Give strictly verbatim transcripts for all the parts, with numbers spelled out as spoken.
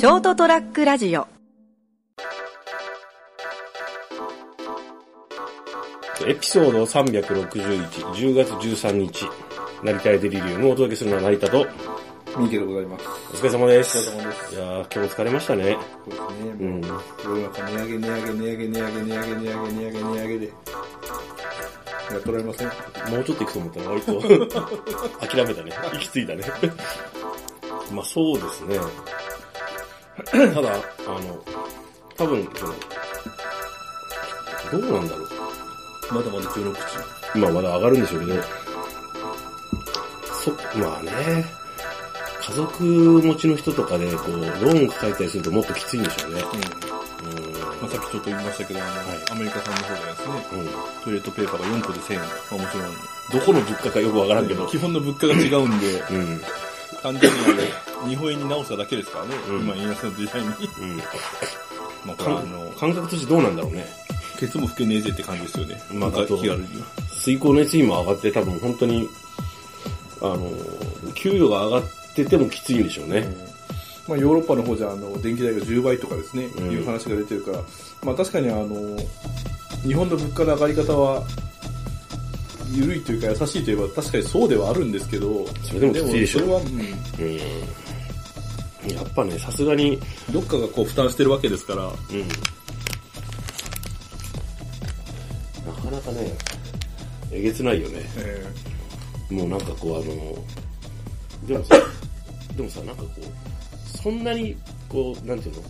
ショートトラックラジオ。エピソードさんびゃくろくじゅういち、じゅうがつじゅうさんにち、成田エデリリウムをお届けするのは成田と三池でございます。お疲れ様です。お疲れ様です。いやー、今日も疲れましたね。そうですね。うん。世の中値上げ値上げ値上げ値上げ値上げ値上げ値上げ値上げで。やっとられません。もうちょっと行くと思ったら割と諦めたね。行き着いたね。まあそうですね。ただ、あの、多分、どうなんだろう。まだまだ中の口。今、まあ、まだ上がるんでしょうけど、そ、まあね、家族持ちの人とかで、こう、ローン抱えたりするともっときついんでしょうね。うん。うんまあ、さっきちょっと言いましたけど、あの、はい、アメリカさんの方がですね、うん、トイレットペーパーがよんこでせんえん。まあもちろん、どこの物価かよくわからんけど、うん。基本の物価が違うんで、うん。単純に日本円に直しただけですからね、うん、今円安の時代に、うんまあ、これあの感覚としてどうなんだろうね。ケツも吹けねえぜって感じですよね。まあ、あと水耕熱費も上がって、多分本当にあの給与が上がっててもきついんでしょうね、うんまあ、ヨーロッパの方じゃあの電気代がじゅうばいとかですね、うん、いう話が出てるから、まあ、確かにあの日本の物価の上がり方は緩いというか優しいといえば確かにそうではあるんですけど、それでもきついでしょ。でもそれは、うんうん、やっぱね、さすがにどっかがこう負担してるわけですから、うん、なかなかね、えげつないよね、えー、もうなんかこうあのでもさでもさなんかこうそんなにこうなんていうの、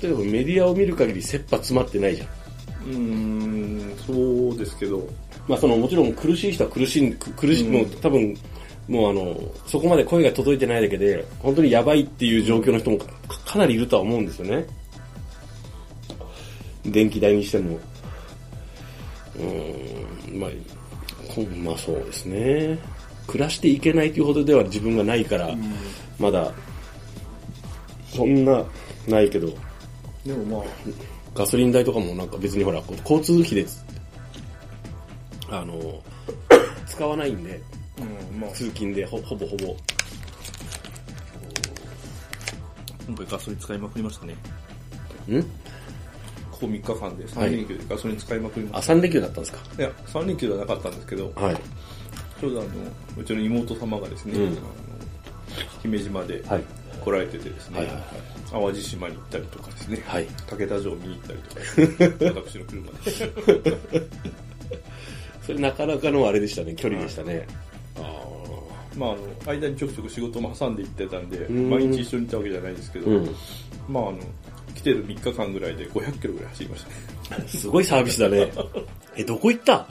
例えばメディアを見る限り切羽詰まってないじゃん。うーん、そうですけど、まあそのもちろん苦しい人は苦しい苦しい、うん、もう多分もうあのそこまで声が届いてないだけで本当にやばいっていう状況の人も か, かなりいるとは思うんですよね。電気代にしても、うーん、まあまあそうですね。暮らしていけないというほどでは自分がないから、うん、まだそんなないけど、でもまあ。ガソリン代とかもなんか別にほら交通費であの使わないんで、うんまあ、通勤で ほ, ほぼほぼ今回ガソリン使いまくりましたね。ん？ここみっかかんでさん連休でガソリン使いまくりました、はい、あ、さん連休だったんですか。いやさん連休ではなかったんですけど、はい、ちょうどあのうちの妹様がですね、うん、あの姫路まで、はい来られててですね、はいはいはい、淡路島に行ったりとかですね、はい、竹田城見に行ったりとかですね、私の車でそれなかなかのあれでしたね、距離でしたね、はい、あまああの間にちょくちょく仕事も挟んで行ってたんで毎日一緒にいたわけじゃないですけど、うん、まああの来てるみっかかんぐらいでごひゃくキロぐらい走りましたねすごいサービスだねえ、どこ行った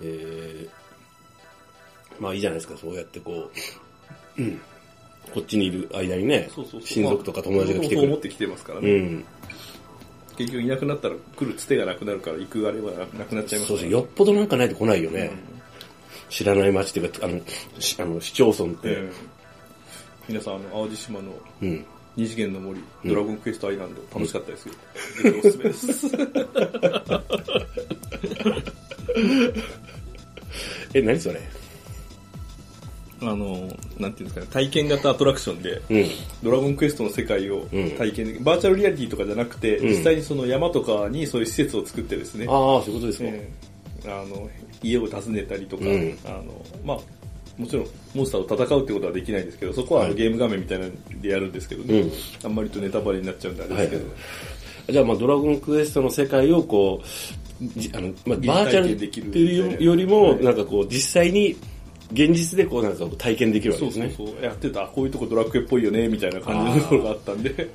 えー、まあいいじゃないですか、そうやってこううん、こっちにいる間にね、そうそうそう親族とか友達が来てくる、まあ、そう思って来てますからね、うん、結局いなくなったら来るつてがなくなるから行くあれはなくなっちゃいます、ね、そうですね、よっぽどなんかないと来ないよね、うん、知らない町っていうかあのあの市町村って、うん、皆さんあの淡路島の二次元の森、うん、ドラゴンクエストアイランド、うん、楽しかったですよ、うん、おすすめですえ、何それ、あのなんていうんですかね、体験型アトラクションで、うん、ドラゴンクエストの世界を体験、うん、バーチャルリアリティとかじゃなくて、うん、実際にその山とかにそういう施設を作ってですね、ああそういうことですか、えー、あの家を訪ねたりとか、うん、あのまあもちろんモンスターと戦うってことはできないんですけど、そこはゲーム画面みたいなのでやるんですけどね、はい、あんまりとネタバレになっちゃうんであれですけど、はい、じゃあまあドラゴンクエストの世界をこうあの、まあ、バーチャルっていうよりもなんかこう実際に現実でこうなんか体験できるわけですね。そうそうそうやってた、こういうとこドラクエっぽいよねみたいな感じのところがあったんで、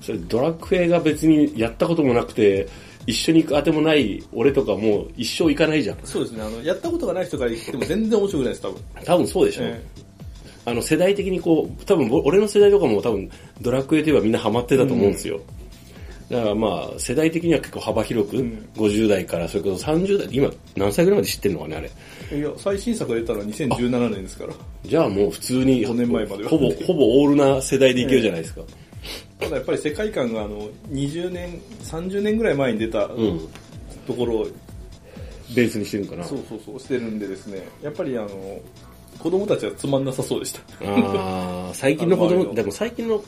それドラクエが別にやったこともなくて一緒に行くあてもない俺とかもう一生行かないじゃん。そうですね、あのやったことがない人から行っても全然面白くないです、多分多分そうでしょ、えー、あの世代的にこう多分俺の世代とかも多分ドラクエといえばみんなハマってたと思うんですよ、うん、だからまあ世代的には結構幅広く、うん、ごじゅう代からそれこそさんじゅう代、今何歳ぐらいまで知ってるのかね、あれいや最新作が出たらにせんじゅうななねんですから、じゃあもう普通にごねんまえまではほぼほぼオールな世代でいけるじゃないですか、えー、ただやっぱり世界観があのにじゅうねんさんじゅうねんぐらい前に出たところを、うん、ベースにしてるのかな、そうそうそうしてるんでですね、やっぱりあの子供たちはつまんなさそうでした。ああ、最近の子供のでも最近の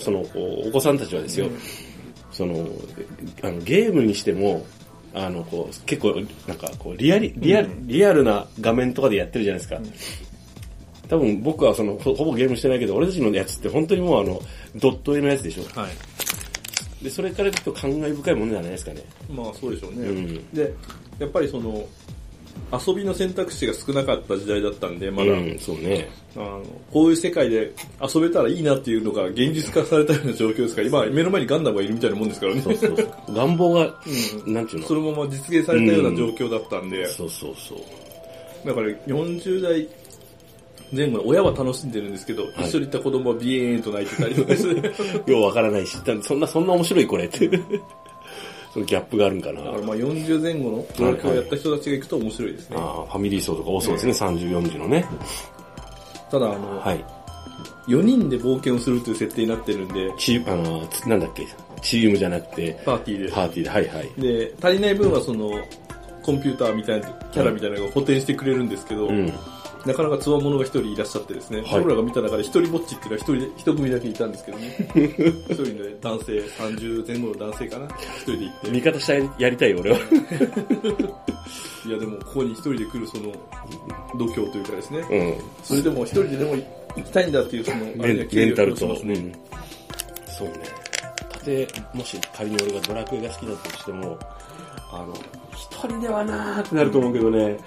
そのお子さんたちはですよ、うん、そのあのゲームにしてもあのこう結構なんかこうリアリリアル、うん、リアルな画面とかでやってるじゃないですか。うん多分僕はその ほ, ほぼゲームしてないけど俺たちのやつって本当にもうあのドット絵のやつでしょ、はい、でそれからちょっと感慨深いものじゃないですかね。まあそうでしょうね、うん、でやっぱりその遊びの選択肢が少なかった時代だったんでまだ、うんそうね、あのこういう世界で遊べたらいいなっていうのが現実化されたような状況ですから今目の前にガンダムがいるみたいなもんですからね。そうそうそう願望が、うん、なんていうのそのまま実現されたような状況だったんで、うん、そうそうそうだからよんじゅう代前後親は楽しんでるんですけど、はい、一緒に行った子供はビエーンと泣いてたりとかしてようわからないしそんなそんな面白いこれってそのギャップがあるんかな。だからまあよんじゅう前後の教育をやった人たちが行くと面白いですね、はいはい、ああファミリー層とか多そうですね、えー、さんじゅう、よんじゅうのね。ただあの、はい、よにんで冒険をするという設定になってるんでチームあのなんだっけチームじゃなくてパーティーでパーティーではいはいで足りない分はそのコンピューターみたいなキャラみたいなのが補填してくれるんですけど、うんなかなかつわものが一人いらっしゃってですね、僕、はい、らが見た中で一人ぼっちっていうのは一人、一組だけいたんですけどね。一人の男性、さんじゅうぜん後の男性かな一人で行って。味方したい、やりたいよ俺は。いやでもここに一人で来るその度胸というかですね、うん、それでも一人ででも行きたいんだっていうその、あれが経験をしますね。メンタルと、うん、そうね。たとえ、もし仮に俺がドラクエが好きだとしても、あの、一人ではなーってなると思うけどね、うん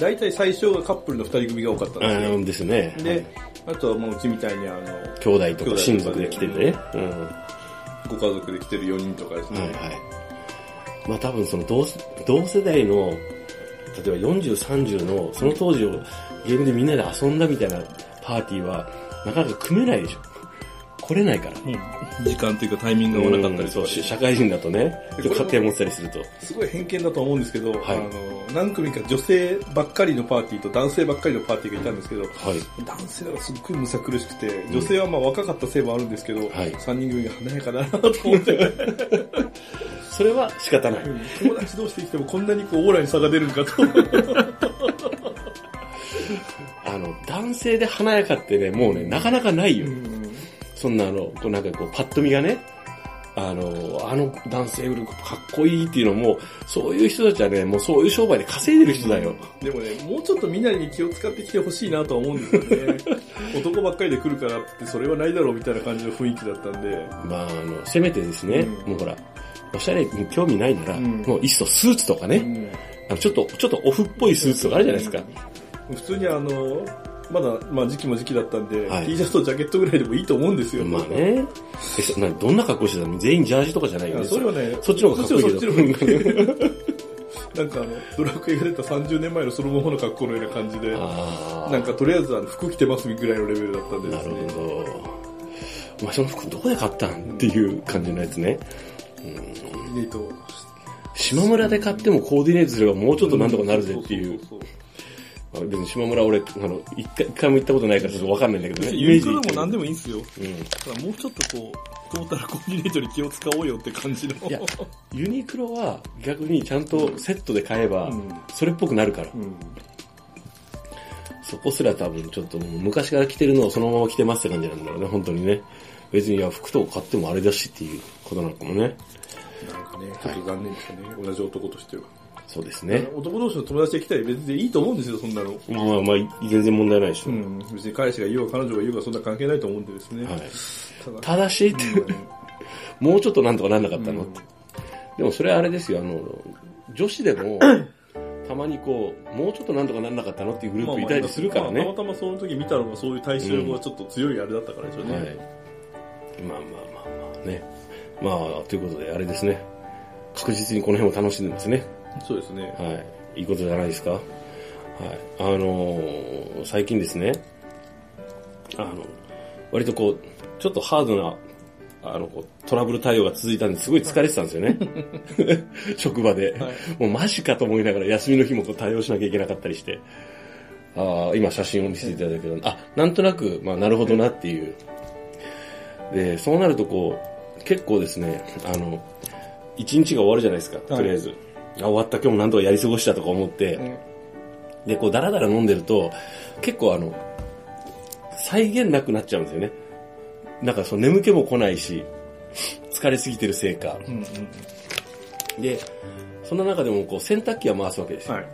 大体最初はカップルの二人組が多かったんですよ。うんですね。で、はい、あとはもううちみたいにあの兄弟とか親族で来ててね、うん、ご家族で来てるよにんとかですね。はいはい。まあ多分その同同世代の例えばよんじゅう、さんじゅうのその当時をゲームでみんなで遊んだみたいなパーティーはなかなか組めないでしょ。来れないから、うん、時間というかタイミングが合わなかったりとか、うん、社会人だとね家庭持ったりするとすごい偏見だと思うんですけど、はい、あの何組か女性ばっかりのパーティーと男性ばっかりのパーティーがいたんですけど、はい、男性はすっごいむさ苦しくて女性はまあ若かったせいもあるんですけど、うん、さんにん組が華やかだなと思って、はい、それは仕方ない、うん、友達同士で来てもこんなにこうオーラに差が出るんかとあの男性で華やかってねもうねなかなかないよ、うんそんなあの、こうなんかこう、パッと見がね、あの、あの男性よりかっこいいっていうのも、そういう人たちはね、もうそういう商売で稼いでる人だよ。でもね、もうちょっとみんなに気を使ってきてほしいなとは思うんですよね。男ばっかりで来るからって、それはないだろうみたいな感じの雰囲気だったんで。まあ、あの、せめてですね、うん、もうほら、おしゃれに興味ないなら、うん、もういっそスーツとかね、うんあの、ちょっと、ちょっとオフっぽいスーツとかあるじゃないですか。うん、普通にあの、まだ、まあ時期も時期だったんで、はい、T シャツとジャケットぐらいでもいいと思うんですよ。まあね。え、な、どんな格好してたの？全員ジャージとかじゃないよね。それはね、そっちの方がかっこいいけど。なんかあの、ドラクエが出たさんじゅうねんまえのそのままの格好のような感じで、なんかとりあえずあの服着てますぐらいのレベルだったんですね。なるほど。まあその服どこで買ったん、うん、っていう感じのやつね。うん。えっと、島村で買ってもコーディネートすればもうちょっとなんとかなるぜっていう。別に島村俺、あの、一回、一回も行ったことないからちょっとわかんないんだけどね。ユニクロでも何でもいいんすよ。うん。ただもうちょっとこう、トータルコーディネートに気を使おうよって感じの。いや、ユニクロは逆にちゃんとセットで買えば、それっぽくなるから、うんうん。そこすら多分ちょっと昔から着てるのをそのまま着てますって感じなんだろうね、本当にね。別にいや、服とか買ってもあれだしっていうことなのかもね。なんかね、ちょっと残念でしたね、はい、同じ男としては。そうですね。男同士の友達で来たり別にいいと思うんですよ、そんなの。まあまあ、全然問題ないでしょ。うん。別に彼氏が言おう、彼女が言おうがそんな関係ないと思うんでですね。はい。ただ正しいって、うん、もうちょっとなんとかなんなかったの、うん、でもそれはあれですよ、あの、女子でも、たまにこう、もうちょっとなんとかなんなかったのっていうグループいたりするからね。まあまあ、たまたまその時見たのがそういう対象がちょっと強いあれだったからでしょうね。うんはい、まあまあまあまあね。まあ、ということであれですね。確実にこの辺を楽しんでますね。そうですね。はい。いいことじゃないですか。はい。あのー、最近ですね、あの、割とこう、ちょっとハードな、あの、こう、トラブル対応が続いたんですごい疲れてたんですよね。職場で、はい。もうマジかと思いながら休みの日もこう対応しなきゃいけなかったりして、あ今写真を見せていただいたけど、あ、なんとなく、まあ、なるほどなっていう。で、そうなるとこう、結構ですね、あの、一日が終わるじゃないですか、とりあえず。はいあ終わった今日も何とかやり過ごしたとか思って、うん、で、こう、だらだら飲んでると、結構あの、再現なくなっちゃうんですよね。なんか、その眠気も来ないし、疲れすぎてるせいか。うんうん、で、そんな中でも、こう、洗濯機は回すわけですよ。はい、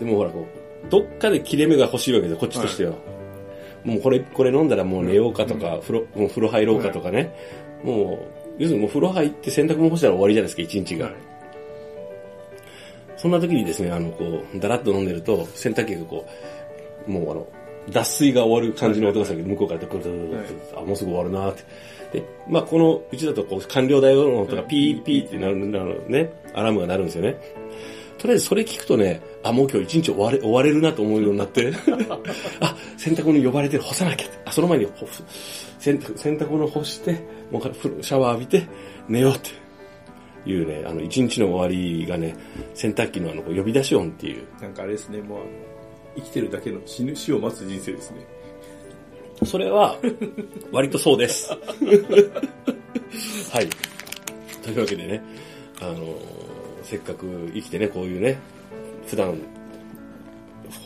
でも、ほら、こう、どっかで切れ目が欲しいわけですよ、こっちとしては。はい、もうこれ、これ飲んだらもう寝ようかとか、うん、風呂、もう風呂入ろうかとかね。はい、もう、要するにもう風呂入って洗濯も干したら終わりじゃないですか、一日が。はい、そんな時にですね、あの、こう、だらっと飲んでると、洗濯機がこう、もうあの、脱水が終わる感じの音がするけど、向こうからドドドドド、あ、もうすぐ終わるなって。で、まあこの、うちだとこう、完了だよの音がピーピーってなる、なるね、アラームが鳴るんですよね。とりあえずそれ聞くとね、あ、もう今日一日終われ、終われるなと思うようになって、あ、洗濯物呼ばれてる、干さなきゃって、あ、その前に洗濯、洗濯物干して、もうシャワー浴びて、寝ようっていうね、あの一日の終わりがね、洗濯機のあの呼び出し音っていう。なんかあれですね、もう生きてるだけの死ぬ、死を待つ人生ですね。それは、割とそうです。はい。というわけでね、あの、せっかく生きてね、こういうね、普段、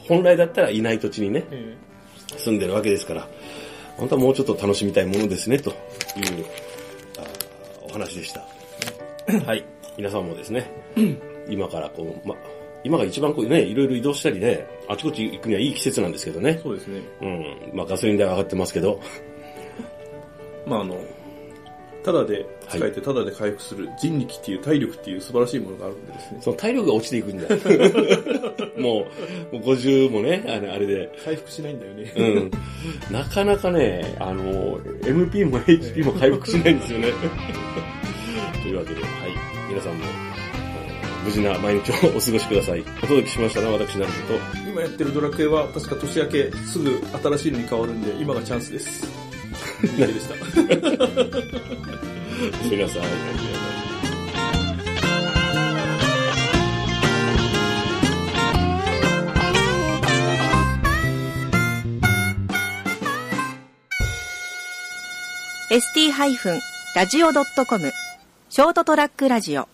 本来だったらいない土地にね、うん、住んでるわけですから、本当はもうちょっと楽しみたいものですね、というお話でした。はい。皆さんもですね、今からこう、ま、今が一番こうね、いろいろ移動したりね、あちこち行くにはいい季節なんですけどね。そうですね。うん。まあ、ガソリン代は上がってますけど。まあ、あの、ただで使えてただで回復する人力っていう体力っていう素晴らしいものがあるんでですね。その体力が落ちていくんだよ。もう、もうごじゅうもね、あれ、あれで。回復しないんだよね。うん。なかなかね、あの、エムピー も エイチピー も回復しないんですよね。というわけで、はい。皆さんも、無事な毎日をお過ごしください。お届けしましたのは私、なると。今やってるドラクエは確か年明けすぐ新しいのに変わるんで、今がチャンスです。なでした。皆さんありがとうございます。エスティー ハイフン レディオ ドットコム ショートトラックラジオ。